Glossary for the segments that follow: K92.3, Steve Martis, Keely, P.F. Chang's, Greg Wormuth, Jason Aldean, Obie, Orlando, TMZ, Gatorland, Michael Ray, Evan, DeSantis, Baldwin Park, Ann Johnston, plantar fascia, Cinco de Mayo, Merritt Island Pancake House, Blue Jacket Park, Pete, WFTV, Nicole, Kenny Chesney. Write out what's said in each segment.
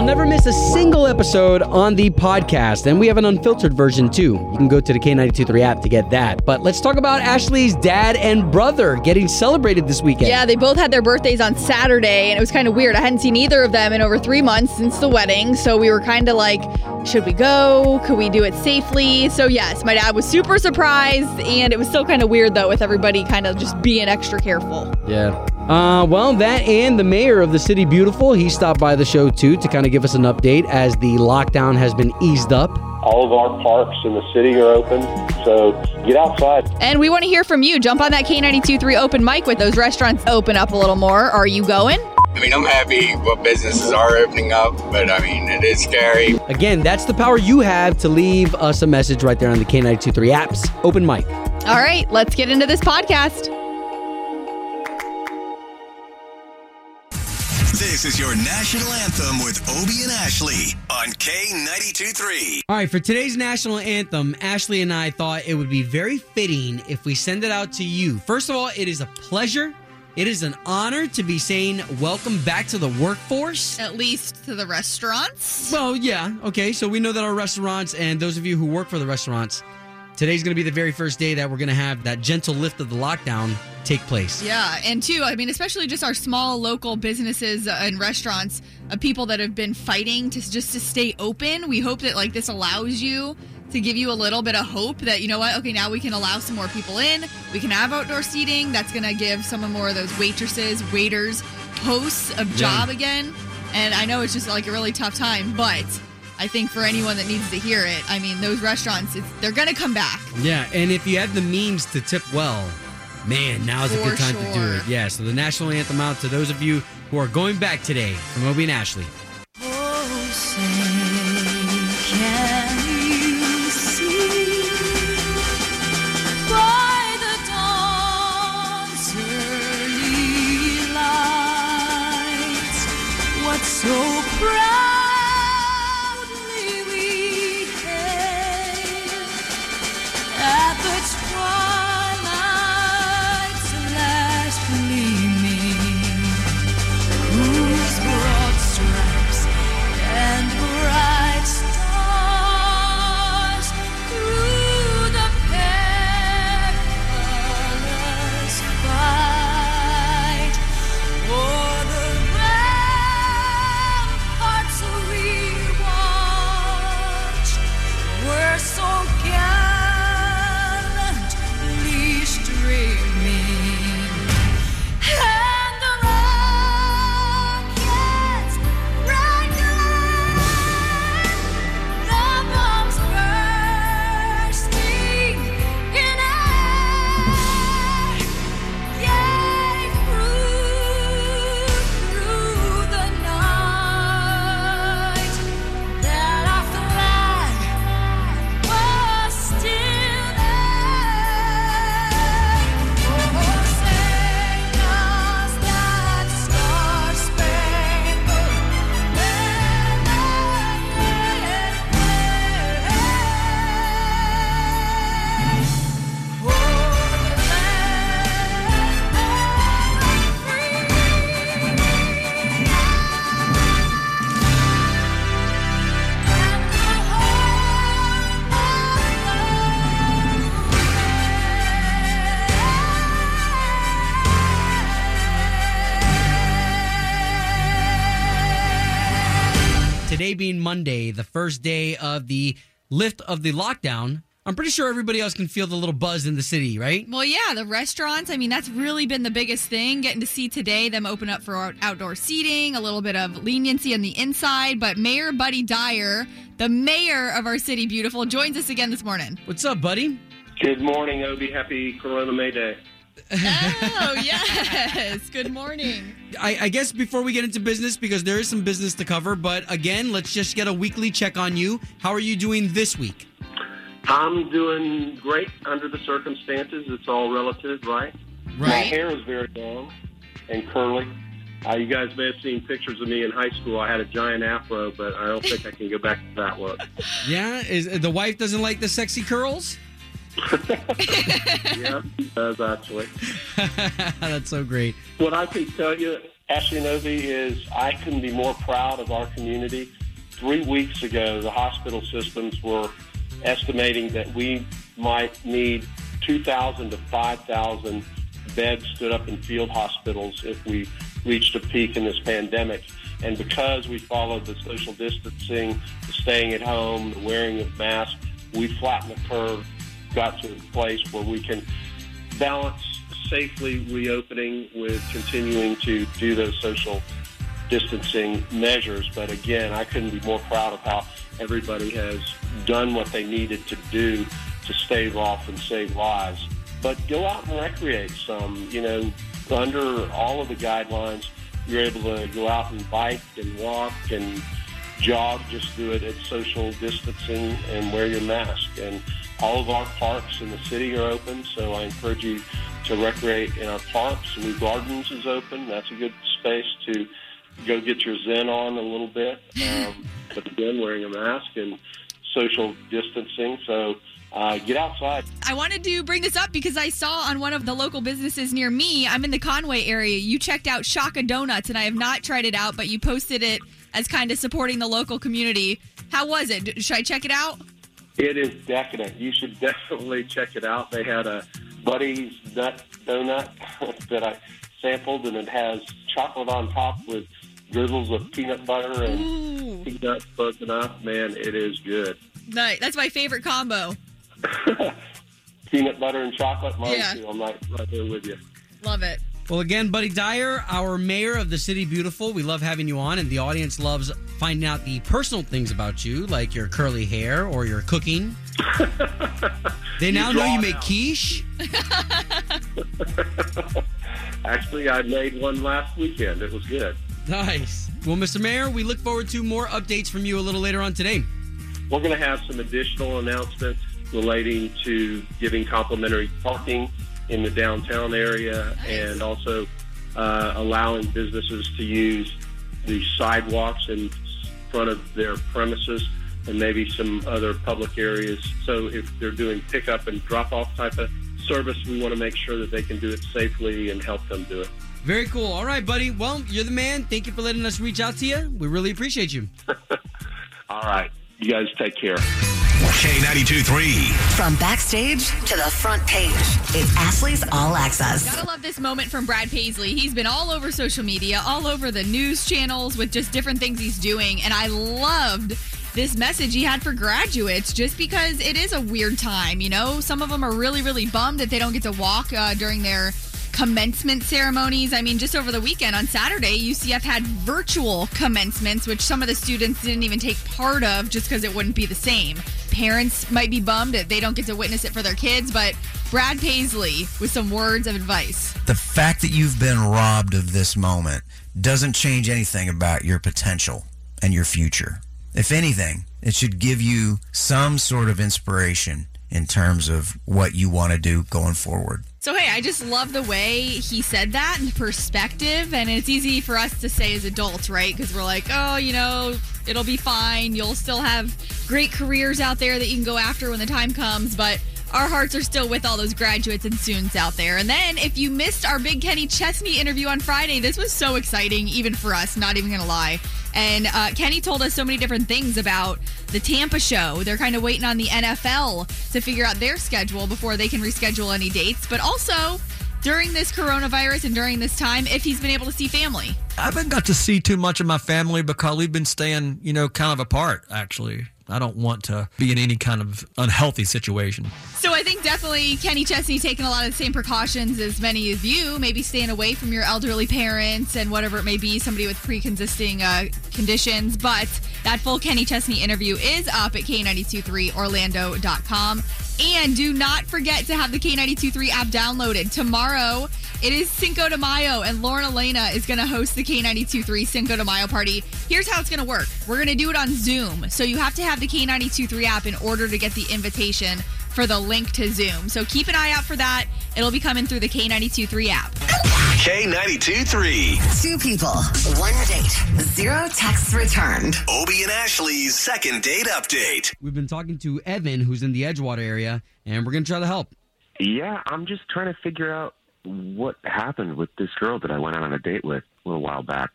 You'll never miss a single episode on the podcast, and we have an unfiltered version too. You can go to the K92.3 app to get that. But let's talk about Ashley's dad and brother getting celebrated this weekend. Yeah, they both had their birthdays on Saturday, and it was kind of weird. I hadn't seen either of them in over 3 months since the wedding, so we were kind of like, should we go? Could we do it safely? So yes, my dad was super surprised, and it was still kind of weird though with everybody kind of just being extra careful. Yeah. Well, that and the mayor of the city, Beautiful, he stopped by the show, too, to kind of give us an update as the lockdown has been eased up. All of our parks in the city are open, so get outside. And we want to hear from you. Jump on that K92.3 open mic with those restaurants open up a little more. Are you going? I mean, I'm happy what businesses are opening up, but, I mean, it is scary. Again, that's the power you have to leave us a message right there on the K92.3 app's open mic. All right, let's get into this podcast. This is your National Anthem with Obie and Ashley on K92.3. All right, for today's National Anthem, Ashley and I thought it would be very fitting if we send it out to you. First of all, it is a pleasure. It is an honor to be saying welcome back to the workforce. At least to the restaurants. Well, yeah. Okay, so we know that our restaurants and those of you who work for the restaurants, today's going to be the very first day that we're going to have that gentle lift of the lockdown take place. Yeah, and too, I mean, especially just our small local businesses and restaurants, people that have been fighting to stay open. We hope that like this allows you to give you a little bit of hope that, you know what, okay, now we can allow some more people in. We can have outdoor seating. That's going to give some more of those waitresses, waiters, hosts a job again. And I know it's just like a really tough time, but I think for anyone that needs to hear it, I mean, those restaurants, they're going to come back. Yeah, and if you have the means to tip well, man, now's a good time to do it. Yeah, so the National Anthem out to those of you who are going back today from Obie and Ashley. Oh, say, can you see by the dawn's early light what so proud being Monday, the first day of the lift of the lockdown, I'm pretty sure everybody else can feel the little buzz in the city, right? Well, yeah, the restaurants, I mean, that's really been the biggest thing, getting to see today them open up for outdoor seating, a little bit of leniency on the inside, but Mayor Buddy Dyer, the mayor of our city, Beautiful, joins us again this morning. What's up, buddy? Good morning, Obie. Happy Corona May Day. Oh, yes. Good morning. I guess before we get into business, because there is some business to cover, but again, let's just get a weekly check on you. How are you doing this week? I'm doing great under the circumstances. It's all relative, right? Right. My hair is very long and curly. You guys may have seen pictures of me in high school. I had a giant afro, but I don't think I can go back to that look. Yeah? The wife doesn't like the sexy curls? Yeah, that's actually. That's so great. What I can tell you, Pastor Novi, is I couldn't be more proud of our community. 3 weeks ago, the hospital systems were estimating that we might need 2,000 to 5,000 beds stood up in field hospitals if we reached a peak in this pandemic. And because we followed the social distancing, the staying at home, the wearing of masks, we flattened the curve, got to a place where we can balance safely reopening with continuing to do those social distancing measures. But again, I couldn't be more proud of how everybody has done what they needed to do to stave off and save lives. But go out and recreate some. You know, under all of the guidelines, you're able to go out and bike and walk and jog. Just do it at social distancing and wear your mask. And all of our parks in the city are open, so I encourage you to recreate in our parks. New Gardens is open. That's a good space to go get your zen on a little bit. But again, wearing a mask and social distancing. So get outside. I wanted to bring this up because I saw on one of the local businesses near me, I'm in the Conway area, you checked out Shaka Donuts, and I have not tried it out, but you posted it as kind of supporting the local community. How was it? Should I check it out? It is decadent. You should definitely check it out. They had a Buddy's Nut Donut that I sampled, and it has chocolate on top with drizzles of peanut butter and peanuts broken up. Man, it is good. Nice. That's my favorite combo. Peanut butter and chocolate. Mine too. I'm right there with you. Love it. Well, again, Buddy Dyer, our mayor of the city beautiful, we love having you on, and the audience loves finding out the personal things about you, like your curly hair or your cooking. They now know you make quiche. Actually, I made one last weekend. It was good. Nice. Well, Mr. Mayor, we look forward to more updates from you a little later on today. We're going to have some additional announcements relating to giving complimentary parking in the downtown area, and also allowing businesses to use the sidewalks in front of their premises and maybe some other public areas. So if they're doing pickup and drop-off type of service, we want to make sure that they can do it safely and help them do it. Very cool. All right, buddy. Well, you're the man. Thank you for letting us reach out to you. We really appreciate you. All right. You guys take care. K92.3. From backstage to the front page, it's Ashley's All Access. Gotta love this moment from Brad Paisley. He's been all over social media, all over the news channels with just different things he's doing. And I loved this message he had for graduates, just because it is a weird time, you know? Some of them are really, really bummed that they don't get to walk during their commencement ceremonies. I mean, just over the weekend on Saturday, UCF had virtual commencements, which some of the students didn't even take part of just because it wouldn't be the same. Parents might be bummed that they don't get to witness it for their kids, but Brad Paisley with some words of advice. The fact that you've been robbed of this moment doesn't change anything about your potential and your future. If anything, it should give you some sort of inspiration in terms of what you want to do going forward. So, hey, I just love the way he said that and the perspective. And it's easy for us to say as adults, right? Because we're like, oh, you know, it'll be fine. You'll still have great careers out there that you can go after when the time comes. But our hearts are still with all those graduates and students out there. And then if you missed our big Kenny Chesney interview on Friday, this was so exciting, even for us, not even going to lie. And Kenny told us so many different things about the Tampa show. They're kind of waiting on the NFL to figure out their schedule before they can reschedule any dates. But also, during this coronavirus and during this time, if he's been able to see family. I haven't got to see too much of my family because we've been staying, you know, kind of apart, actually. I don't want to be in any kind of unhealthy situation. So I think definitely Kenny Chesney taking a lot of the same precautions as many of you, maybe staying away from your elderly parents and whatever it may be, somebody with pre-existing conditions. But that full Kenny Chesney interview is up at K92.3Orlando.com. And do not forget to have the K92.3 app downloaded. Tomorrow, it is Cinco de Mayo, and Lauren Alaina is going to host the K92.3 Cinco de Mayo party. Here's how it's going to work. We're going to do it on Zoom. So you have to have the K92.3 app in order to get the invitation for the link to Zoom. So keep an eye out for that. It'll be coming through the K92.3 app. K92.3. Two people, one date, zero texts returned. Obie and Ashley's second date update. We've been talking to Evan, who's in the Edgewater area, and we're going to try to help. Yeah, I'm just trying to figure out what happened with this girl that I went out on a date with a little while back.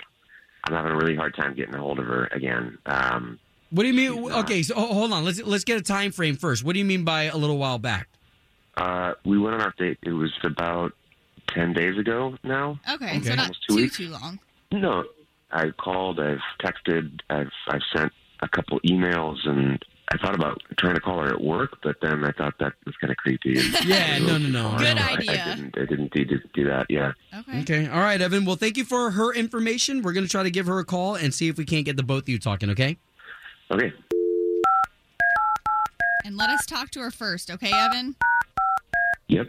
I'm having a really hard time getting a hold of her again. What do you mean? Okay, so hold on. Let's get a time frame first. What do you mean by a little while back? We went on our date. It was about 10 days ago now. Okay, so not too long. No, I've called, I've texted, I've sent a couple emails, and I thought about trying to call her at work, but then I thought that was kind of creepy. Yeah, no. Good idea. I didn't do that, yeah. Okay. All right, Evan. Well, thank you for her information. We're going to try to give her a call and see if we can't get the both of you talking, okay? Okay. And let us talk to her first, okay, Evan? Yep.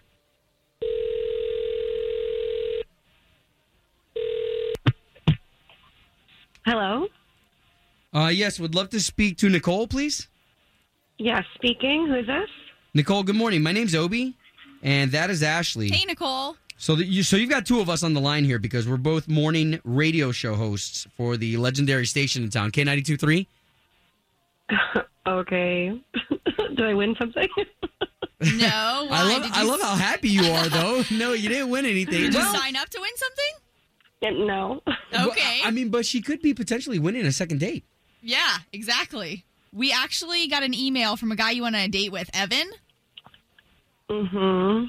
Hello? Yes, would love to speak to Nicole, please. Yes, speaking. Who's this? Nicole, good morning. My name's Obi, and that is Ashley. Hey, Nicole. So you've got two of us on the line here because we're both morning radio show hosts for the legendary station in town, K92.3. Okay. Did I win something? No. I love how happy you are, though. No, you didn't win anything. Did you sign up to win something? No. Okay. Well, I mean, but she could be potentially winning a second date. Yeah, exactly. We actually got an email from a guy you went on a date with, Evan. Mm-hmm.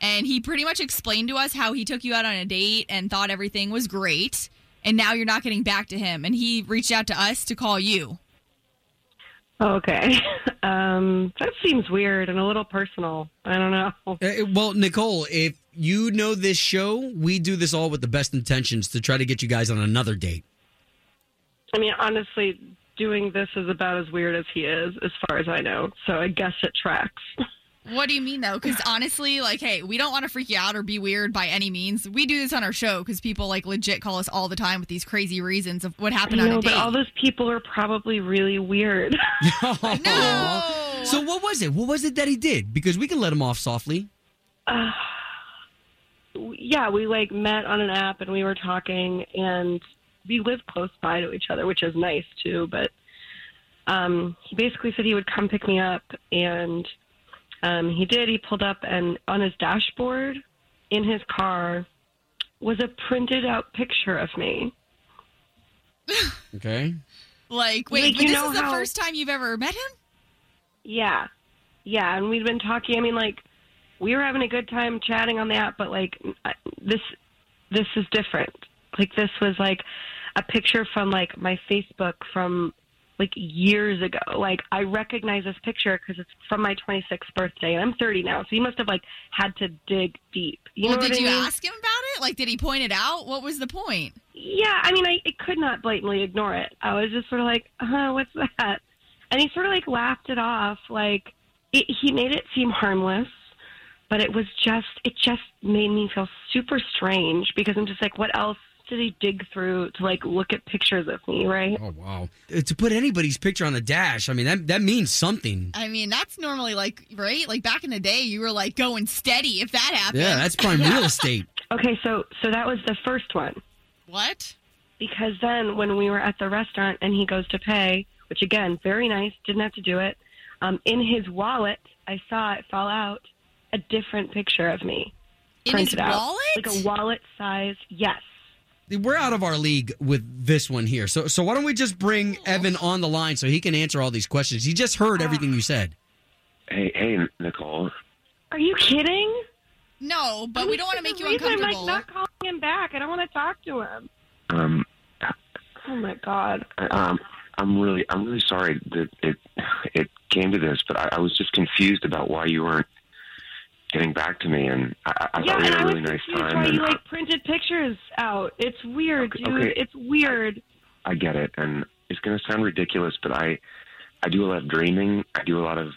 And he pretty much explained to us how he took you out on a date and thought everything was great, and now you're not getting back to him. And he reached out to us to call you. Okay. That seems weird and a little personal. I don't know. Well, Nicole, if you know this show, we do this all with the best intentions to try to get you guys on another date. I mean, honestly, doing this is about as weird as he is, as far as I know. So I guess it tracks. What do you mean, though? Because honestly, like, hey, we don't want to freak you out or be weird by any means. We do this on our show because people, like, legit call us all the time with these crazy reasons of what happened on a date. But all those people are probably really weird. No! So what was it? What was it that he did? Because we can let him off softly. Yeah, we, like, met on an app and we were talking and... we live close by to each other, which is nice, too. But he basically said he would come pick me up, and he did. He pulled up, and on his dashboard in his car was a printed-out picture of me. Okay. Wait, this is the first time you've ever met him? Yeah. Yeah, and we'd been talking. I mean, like, we were having a good time chatting on the app, but, like, this is different. Like, this was, like, a picture from, like, my Facebook from, like, years ago. Like, I recognize this picture because it's from my 26th birthday, and I'm 30 now. So he must have, like, had to dig deep. Did you ask him about it? Like, did he point it out? What was the point? Yeah, I mean, I could not blatantly ignore it. I was just sort of like, what's that? And he sort of, like, laughed it off. Like, he made it seem harmless. But it just made me feel super strange because I'm just like, what else did he dig through to, like, look at pictures of me, right? Oh, wow. To put anybody's picture on a dash, I mean, that means something. I mean, that's normally, like, right? Like, back in the day, you were, like, going steady if that happened. Yeah, that's prime real estate. Okay, so that was the first one. What? Because then when we were at the restaurant and he goes to pay, which, again, very nice, didn't have to do it, in his wallet, I saw it fall out, a different picture of me. In his wallet? Like a wallet size, yes. We're out of our league with this one here. So why don't we just bring Evan on the line so he can answer all these questions? He just heard everything you said. Hey, Nicole. Are you kidding? No, but we don't want to make you uncomfortable. I'm, like, not calling him back. I don't want to talk to him. Oh my God. I'm really sorry that it came to this, but I was just confused about why you weren't getting back to me, and I thought we had a really nice time. Yeah, you printed pictures out. It's weird, dude. Okay. It's weird. I get it, and it's going to sound ridiculous, but I do a lot of dreaming. I do a lot of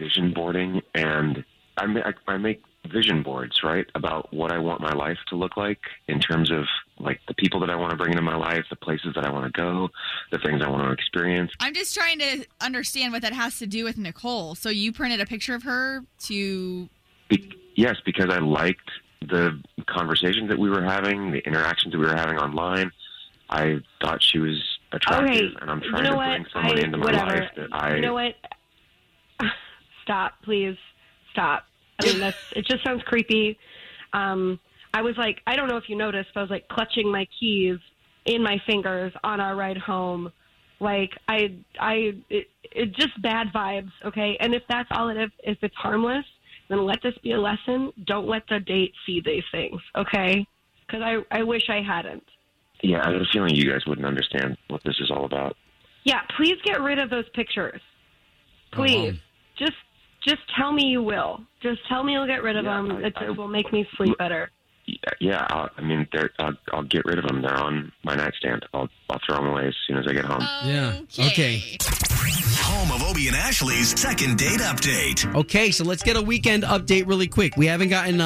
vision boarding, and I make vision boards, right, about what I want my life to look like in terms of, like, the people that I want to bring into my life, the places that I want to go, the things I want to experience. I'm just trying to understand what that has to do with Nicole. So you printed a picture of her to... Yes, because I liked the conversations that we were having, the interactions that we were having online. I thought she was attractive, and I'm trying to bring somebody into my life that I... You know what? Stop, please. Stop. I mean, it just sounds creepy. I was like, I don't know if you noticed, but I was like clutching my keys in my fingers on our ride home. Like it's just bad vibes. Okay. And if that's all it is, if it's harmless, then let this be a lesson. Don't let the date feed these things. Okay. Cause I wish I hadn't. Yeah. I have a feeling you guys wouldn't understand what this is all about. Yeah. Please get rid of those pictures. Please. Just tell me you will. Just tell me you'll get rid of them. It will make me sleep better. Yeah, I'll get rid of them. They're on my nightstand. I'll throw them away as soon as I get home. Yeah. Okay. Home of Obie and Ashley's second date update. Okay, so let's get a weekend update really quick. We haven't gotten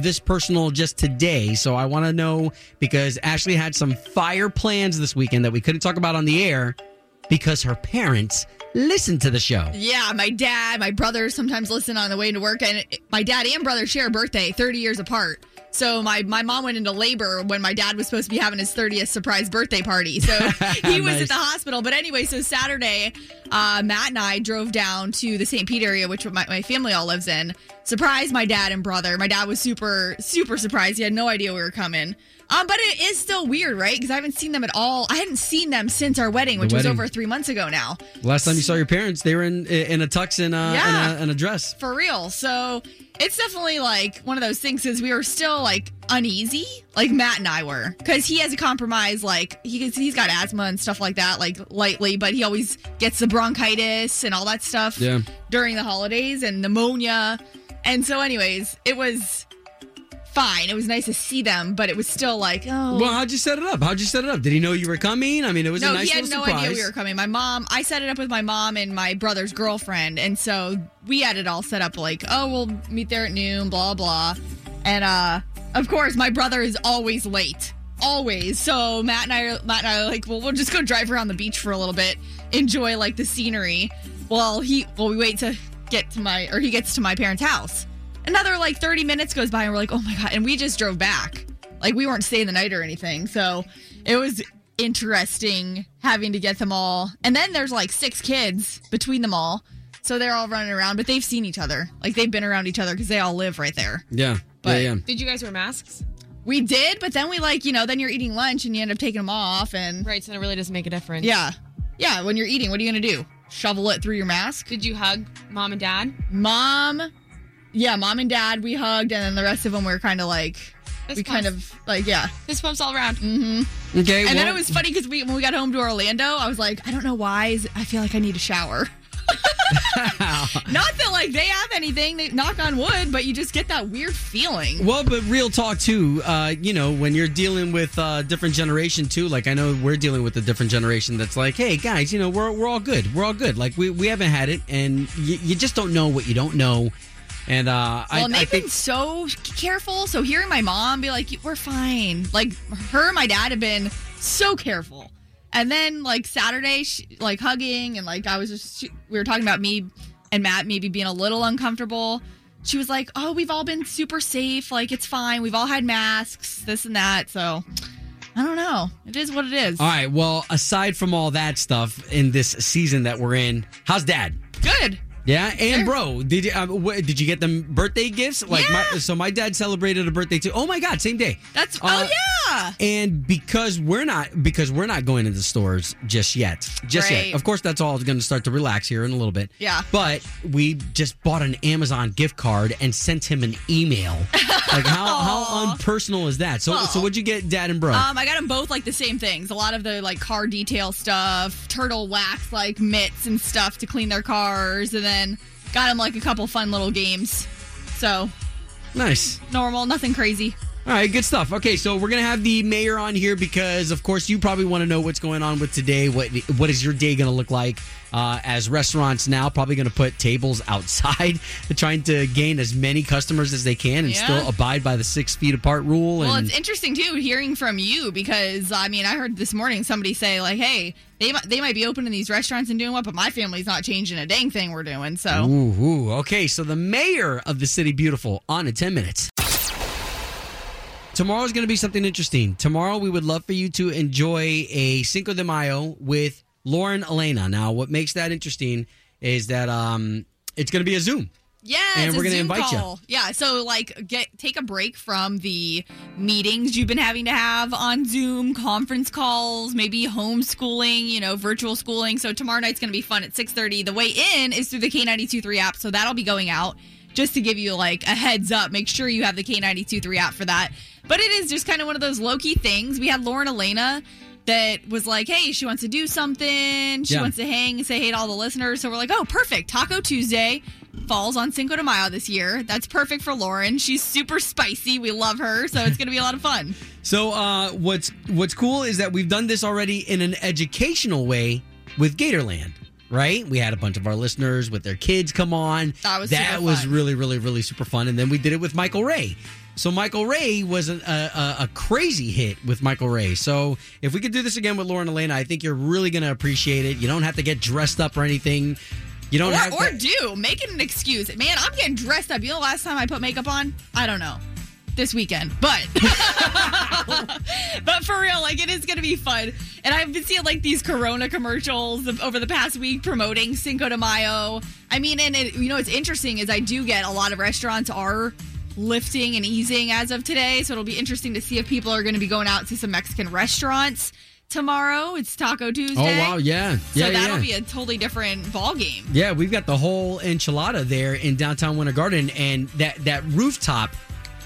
this personal just today, so I want to know because Ashley had some fire plans this weekend that we couldn't talk about on the air because her parents listen to the show. Yeah, my dad, my brother sometimes listen on the way to work, and my dad and brother share a birthday 30 years apart. So my mom went into labor when my dad was supposed to be having his 30th surprise birthday party. So he was nice. At the hospital. But anyway, so Saturday, Matt and I drove down to the St. Pete area, which my family all lives in. Surprised my dad and brother. My dad was super, super surprised. He had no idea we were coming. But it is still weird, right? Because I haven't seen them at all. I hadn't seen them since our wedding, which was over 3 months ago now. Last time you saw your parents, they were in a tux and a dress. For real. So it's definitely like one of those things is we were still like uneasy, like Matt and I were. Because he has a compromise, like he's got asthma and stuff like that, like lightly. But he always gets the bronchitis and all that stuff during the holidays and pneumonia. And so anyways, it was fine. It was nice to see them, but it was still like, oh. Well, how'd you set it up? Did he know you were coming? I mean, it was a nice little surprise. No, he had no idea we were coming. I set it up with my mom and my brother's girlfriend, and so we had it all set up like, oh, we'll meet there at noon, blah, blah. And, of course, my brother is always late. Always. So Matt and I are like, well, we'll just go drive around the beach for a little bit, enjoy, like, the scenery while we wait to he gets to my parents' house. Another, 30 minutes goes by, and we're like, oh, my God. And we just drove back. Like, we weren't staying the night or anything. So it was interesting having to get them all. And then there's, 6 kids between them all. So they're all running around. But they've seen each other. They've been around each other because they all live right there. Yeah. But yeah. Did you guys wear masks? We did. But then we, then you're eating lunch, and you end up taking them off. And right. So it really doesn't make a difference. Yeah. Yeah. When you're eating, what are you going to do? Shovel it through your mask? Did you hug mom and dad? Yeah, mom and dad, we hugged, and then the rest of them were kind of fist bumps all around. Mm-hmm. Okay. And then it was funny because when we got home to Orlando, I was like, I don't know why, I feel like I need a shower. Not that they have anything, they knock on wood, but you just get that weird feeling. Well, but real talk too, when you're dealing with a different generation too, I know we're dealing with a different generation that's like, hey guys, we're all good. We're all good. We haven't had it, and you just don't know what you don't know. And they've been so careful. So hearing my mom be like, we're fine. Her and my dad have been so careful. And then Saturday, she, hugging and I was just, we were talking about me and Matt maybe being a little uncomfortable. She was like, oh, we've all been super safe. It's fine. We've all had masks, this and that. So I don't know. It is what it is. All right. Well, aside from all that stuff in this season that we're in, how's dad? Good. Yeah, and bro, did you get them birthday gifts? Yeah. So my dad celebrated a birthday too. Oh my God, same day. That's oh yeah. And because we're not going to the stores just yet. Just yet. Of course, that's all going to start to relax here in a little bit. Yeah. But we just bought an Amazon gift card and sent him an email. How unpersonal is that? So what'd you get, dad and bro? I got them both the same things. A lot of the car detail stuff, turtle wax mitts and stuff to clean their cars, and then got him a couple fun little games. So nice. Normal, nothing crazy. All right, good stuff. Okay, so we're going to have the mayor on here because, of course, you probably want to know what's going on with today. What is your day going to look like as restaurants now? Probably going to put tables outside, trying to gain as many customers as they can and still abide by the 6 feet apart rule. Well, it's interesting, too, hearing from you because, I heard this morning somebody say, hey, they might be opening these restaurants and doing what, but my family's not changing a dang thing we're doing. So, okay, so the mayor of the city, beautiful, on in 10 minutes. Tomorrow's going to be something interesting. Tomorrow, we would love for you to enjoy a Cinco de Mayo with Lauren Alaina. Now, what makes that interesting is that it's going to be a Zoom. Yes, and we're going to invite call. You. Yeah, so like take a break from the meetings you've been having to have on Zoom, conference calls, maybe homeschooling, virtual schooling. So tomorrow night's going to be fun at 6:30. The way in is through the K92.3 app, so that'll be going out. Just to give you like a heads up, make sure you have the K92.3 app for that. But it is just kind of one of those low-key things. We had Lauren Alaina that was like, hey, she wants to do something. She wants to hang and say hey to all the listeners. So we're like, oh, perfect. Taco Tuesday falls on Cinco de Mayo this year. That's perfect for Lauren. She's super spicy. We love her. So it's going to be a lot of fun. So what's cool is that we've done this already in an educational way with Gatorland. Right? We had a bunch of our listeners with their kids come on. That was really, really, really super fun. And then we did it with Michael Ray. So Michael Ray was a crazy hit with Michael Ray. So if we could do this again with Lauren Alaina, I think you're really going to appreciate it. You don't have to get dressed up or anything. You don't have to. Or do. Make it an excuse. Man, I'm getting dressed up. You know the last time I put makeup on? I don't know. This weekend, but for real, like it is going to be fun. And I've been seeing like these Corona commercials over the past week promoting Cinco de Mayo. I mean, and what's interesting is I do get a lot of restaurants are lifting and easing as of today. So it'll be interesting to see if people are going to be going out to some Mexican restaurants tomorrow. It's Taco Tuesday. Oh, wow. Yeah. So that'll be a totally different ball game. Yeah. We've got the whole enchilada there in downtown Winter Garden, and that rooftop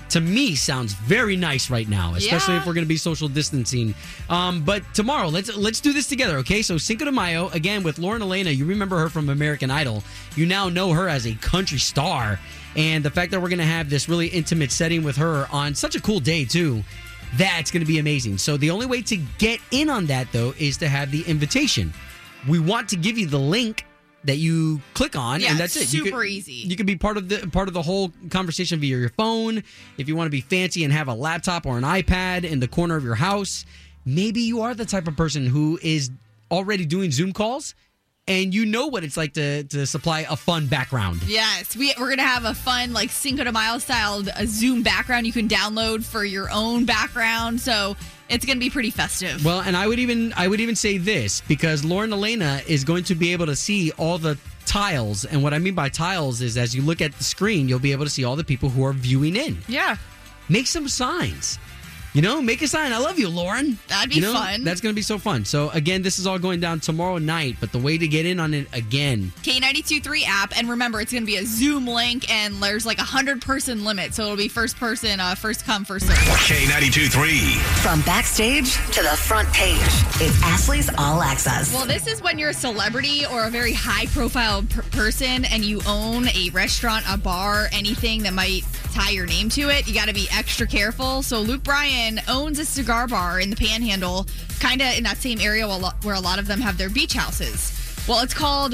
to me sounds very nice right now, especially if we're going to be social distancing. But tomorrow, let's do this together, okay? So Cinco de Mayo, again, with Lauren Alaina. You remember her from American Idol. You now know her as a country star. And the fact that we're going to have this really intimate setting with her on such a cool day, too, that's going to be amazing. So the only way to get in on that, though, is to have the invitation. We want to give you the link that you click on, and that's it. Super easy. You can be part of the whole conversation via your phone. If you want to be fancy and have a laptop or an iPad in the corner of your house, maybe you are the type of person who is already doing Zoom calls, and you know what it's like to supply a fun background. Yes, we're going to have a fun, like Cinco de Mayo style Zoom background you can download for your own background. So it's going to be pretty festive. Well, and I would even say this, because Lauren Alaina is going to be able to see all the tiles. And what I mean by tiles is as you look at the screen, you'll be able to see all the people who are viewing in. Yeah. Make some signs. Make a sign. I love you, Lauren. That'd be fun. That's going to be so fun. So, again, this is all going down tomorrow night, but the way to get in on it, again, K92.3 app. And remember, it's going to be a Zoom link, and there's like 100-person limit. So it'll be first person, first come, first serve. K92.3. From backstage to the front page, it's Ashley's All Access. Well, this is when you're a celebrity or a very high-profile person and you own a restaurant, a bar, anything that might tie your name to it. You got to be extra careful. So Luke Bryan owns a cigar bar in the Panhandle, kind of in that same area where a lot of them have their beach houses. Well, it's called,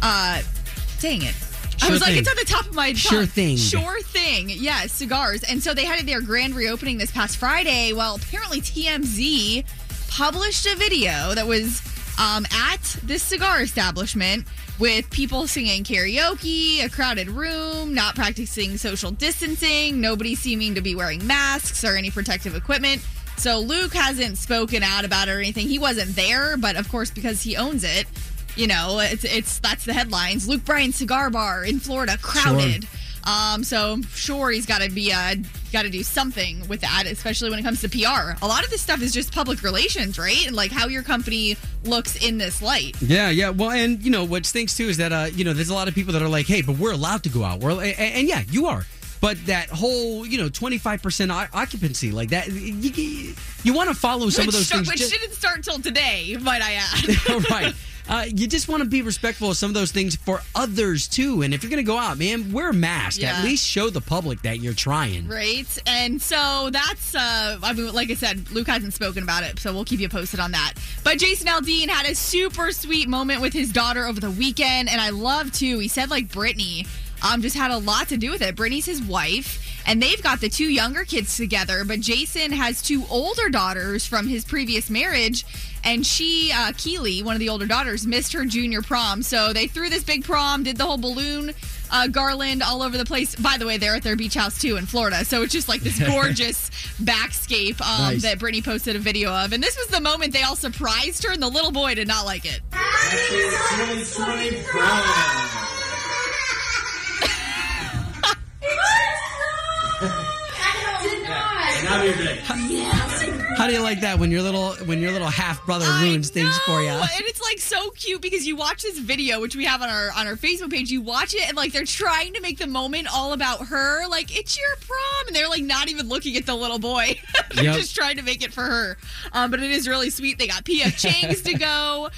dang it. Sure I was thing. Like, it's on the top of my tongue. Sure thing. Yeah, cigars. And so they had their grand reopening this past Friday. Well, apparently TMZ published a video that was at this cigar establishment with people singing karaoke, a crowded room, not practicing social distancing, nobody seeming to be wearing masks or any protective equipment. So Luke hasn't spoken out about it or anything. He wasn't there, but of course, because he owns it, it's that's the headlines. Luke Bryan cigar bar in Florida, crowded. Sure. So I'm sure he's got to do something with that, especially when it comes to PR. A lot of this stuff is just public relations, right? And like how your company looks in this light. Yeah. Well, and what stinks too is that there's a lot of people that are like, hey, but we're allowed to go out. And yeah, you are. But that whole 25% occupancy like that, you want to follow some of those things. Which didn't start till today, might I add? Right. You just want to be respectful of some of those things for others, too. And if you're going to go out, man, wear a mask. Yeah. At least show the public that you're trying. Right. And so that's, like I said, Luke hasn't spoken about it, so we'll keep you posted on that. But Jason Aldean had a super sweet moment with his daughter over the weekend. And I love, too, he said, like, Brittany just had a lot to do with it. Brittany's his wife. And they've got the two younger kids together. But Jason has two older daughters from his previous marriage. And she, Keely, one of the older daughters, missed her junior prom. So they threw this big prom, did the whole balloon garland all over the place. By the way, they're at their beach house, too, in Florida. So it's just like this gorgeous backscape nice. That Brittany posted a video of. And this was the moment they all surprised her, and the little boy did not like it. Happy 2020 prom! I did not. How do you like that when your little half brother ruins things for you? And it's like so cute because you watch this video, which we have on our Facebook page. You watch it and like they're trying to make the moment all about her, like it's your prom, and they're like not even looking at the little boy. They're just trying to make it for her. But it is really sweet. They got P.F. Chang's to go.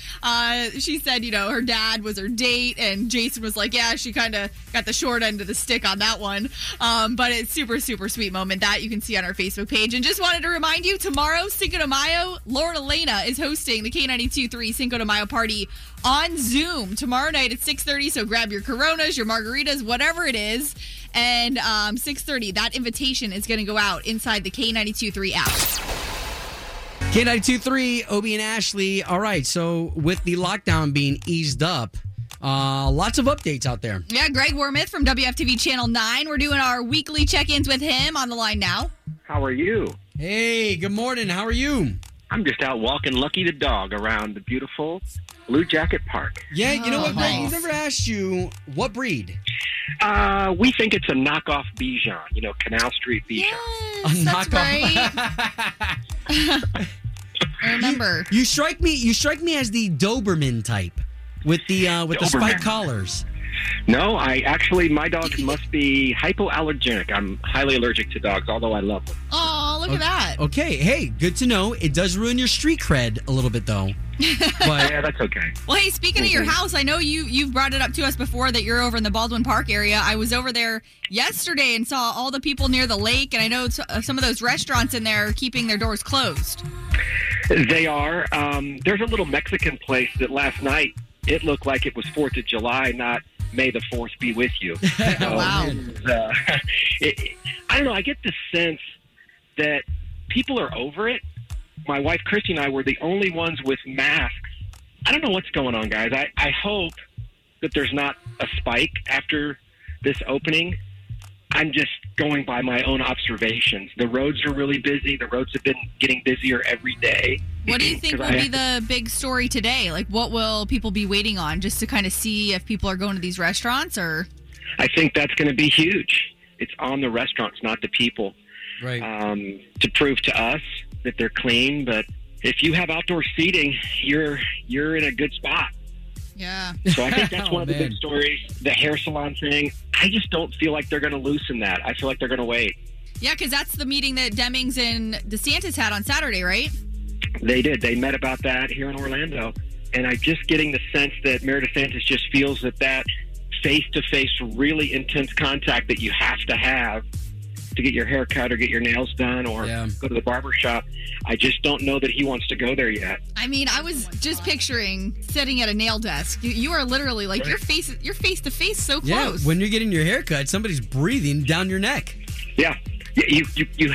She said, you know, her dad was her date, and Jason was like, yeah, she kind of got the short end of the stick on that one. But it's super, super sweet moment that you can see on our Facebook page. And just wanted to remind you, tomorrow, Cinco de Mayo, Lauren Alaina is hosting the K92.3 Cinco de Mayo party on Zoom tomorrow night at 6:30. So grab your Coronas, your margaritas, whatever it is. And 6:30, that invitation is going to go out inside the K92.3 app. K92.3, Obie and Ashley. All right, so with the lockdown being eased up, lots of updates out there. Yeah, Greg Wormuth from WFTV Channel 9. We're doing our weekly check-ins with him on the line now. How are you? Hey, good morning. How are you? I'm just out walking Lucky the dog around the beautiful Blue Jacket Park. Yeah, you know what, Greg? He's never asked you what breed. We think it's a knockoff Bichon, you know, Canal Street Bichon. Yes, that's right. I remember. You strike me as the Doberman type with the spike collars. No, my dog must be hypoallergenic. I'm highly allergic to dogs, although I love them. Oh, look at that. Okay, hey, good to know. It does ruin your street cred a little bit, though. But yeah, that's okay. Well, hey, speaking of your house, I know you've brought it up to us before that you're over in the Baldwin Park area. I was over there yesterday and saw all the people near the lake, and I know some of those restaurants in there are keeping their doors closed. They are. There's a little Mexican place that last night, it looked like it was 4th of July, not May the 4th be with you. Wow. I don't know. I get the sense that people are over it. My wife, Christy, and I were the only ones with masks. I don't know what's going on, guys. I hope that there's not a spike after this opening. I'm just going by my own observations. The roads are really busy. The roads have been getting busier every day. What do you think will be the big story today? Like, what will people be waiting on just to kind of see if people are going to these restaurants? Or I think that's going to be huge. It's on the restaurants, not the people. Right. To prove to us that they're clean. But if you have outdoor seating, you're in a good spot. Yeah. So I think that's one of the big stories. The hair salon thing. I just don't feel like they're going to loosen that. I feel like they're going to wait. Yeah, because that's the meeting that Demings and DeSantis had on Saturday, right? They did. They met about that here in Orlando. And I'm just getting the sense that Merritt DeSantis just feels that face-to-face, really intense contact that you have to have to get your hair cut or get your nails done or go to the barber shop. I just don't know that he wants to go there yet. I mean, I was just picturing sitting at a nail desk. You are literally like you're face to face so close. Yeah, when you're getting your hair cut, somebody's breathing down your neck. Yeah. You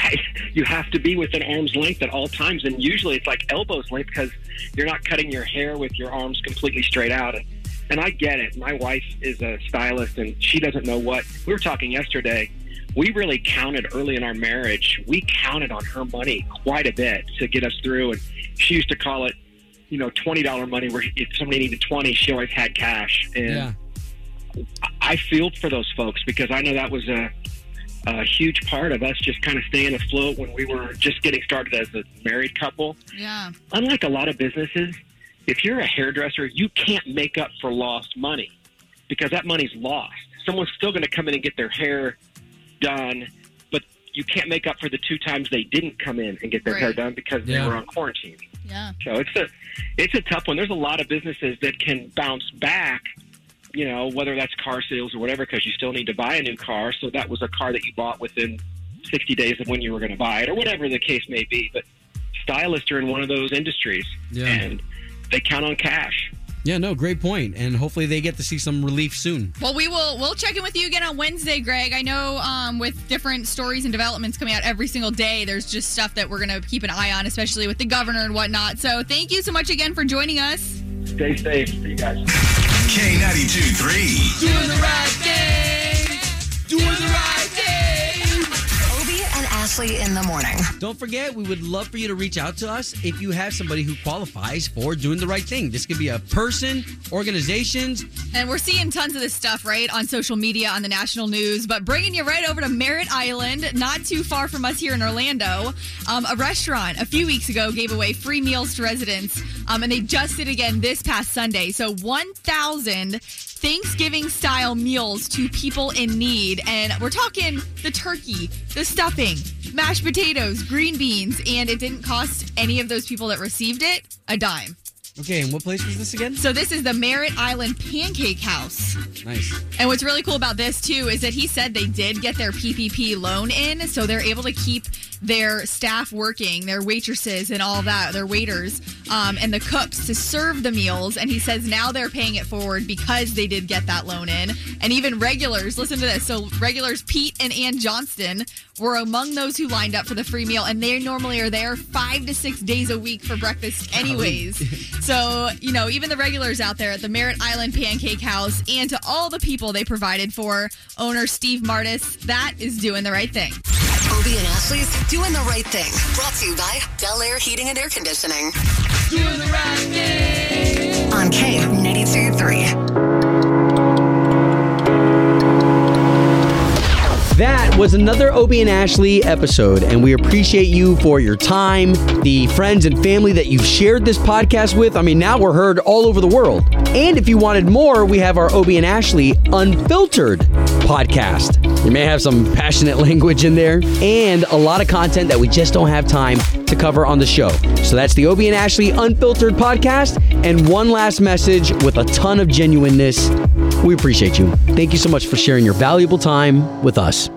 have to be within arm's length at all times, and usually it's like elbows length because you're not cutting your hair with your arms completely straight out. And I get it. My wife is a stylist, and she doesn't know what. We were talking yesterday. We really counted early in our marriage. We counted on her money quite a bit to get us through. And she used to call it, you know, $20 money, where if somebody needed 20, she always had cash. And I feel for those folks because I know that was a huge part of us just kind of staying afloat when we were just getting started as a married couple. Yeah. Unlike a lot of businesses, if you're a hairdresser, you can't make up for lost money because that money's lost. Someone's still going to come in and get their hair done, but you can't make up for the two times they didn't come in and get their hair done because they were on quarantine. Yeah. So it's a tough one. There's a lot of businesses that can bounce back, you know, whether that's car sales or whatever, because you still need to buy a new car. So that was a car that you bought within 60 days of when you were going to buy it or whatever the case may be. But stylists are in one of those industries and they count on cash. Yeah, no, great point. And hopefully they get to see some relief soon. Well, we'll check in with you again on Wednesday, Greg. I know with different stories and developments coming out every single day, there's just stuff that we're going to keep an eye on, especially with the governor and whatnot. So thank you so much again for joining us. Stay safe for you guys. K92.3. Doing the right thing. Doing the right thing. Obie and Ashley. Ashley in the morning. Don't forget, we would love for you to reach out to us if you have somebody who qualifies for doing the right thing. This could be a person, organizations. And we're seeing tons of this stuff, right, on social media, on the national news. But bringing you right over to Merritt Island, not too far from us here in Orlando, a restaurant a few weeks ago gave away free meals to residents, and they just did again this past Sunday. So 1,000 Thanksgiving-style meals to people in need. And we're talking the turkey, the stuffing, mashed potatoes, green beans, and it didn't cost any of those people that received it a dime. Okay, and what place was this again? So this is the Merritt Island Pancake House. Nice. And what's really cool about this, too, is that he said they did get their PPP loan in, so they're able to keep their staff working, their waitresses and all that, their waiters, and the cooks to serve the meals. And he says now they're paying it forward because they did get that loan in. And even regulars, listen to this. So regulars Pete and Ann Johnston were among those who lined up for the free meal. And they normally are there 5 to 6 days a week for breakfast anyways. So, you know, even the regulars out there at the Merritt Island Pancake House and to all the people they provided for, owner Steve Martis, that is doing the right thing. Obie and Ashley's Doing the Right Thing. Brought to you by Del Air Heating and Air Conditioning. Doing the right thing. On K92.3. That was another Obie and Ashley episode, and we appreciate you for your time, the friends and family that you've shared this podcast with. I mean, now we're heard all over the world. And if you wanted more, we have our Obie and Ashley Unfiltered podcast. We may have some passionate language in there and a lot of content that we just don't have time to cover on the show. So that's the Obie and Ashley Unfiltered podcast. And one last message with a ton of genuineness. We appreciate you. Thank you so much for sharing your valuable time with us.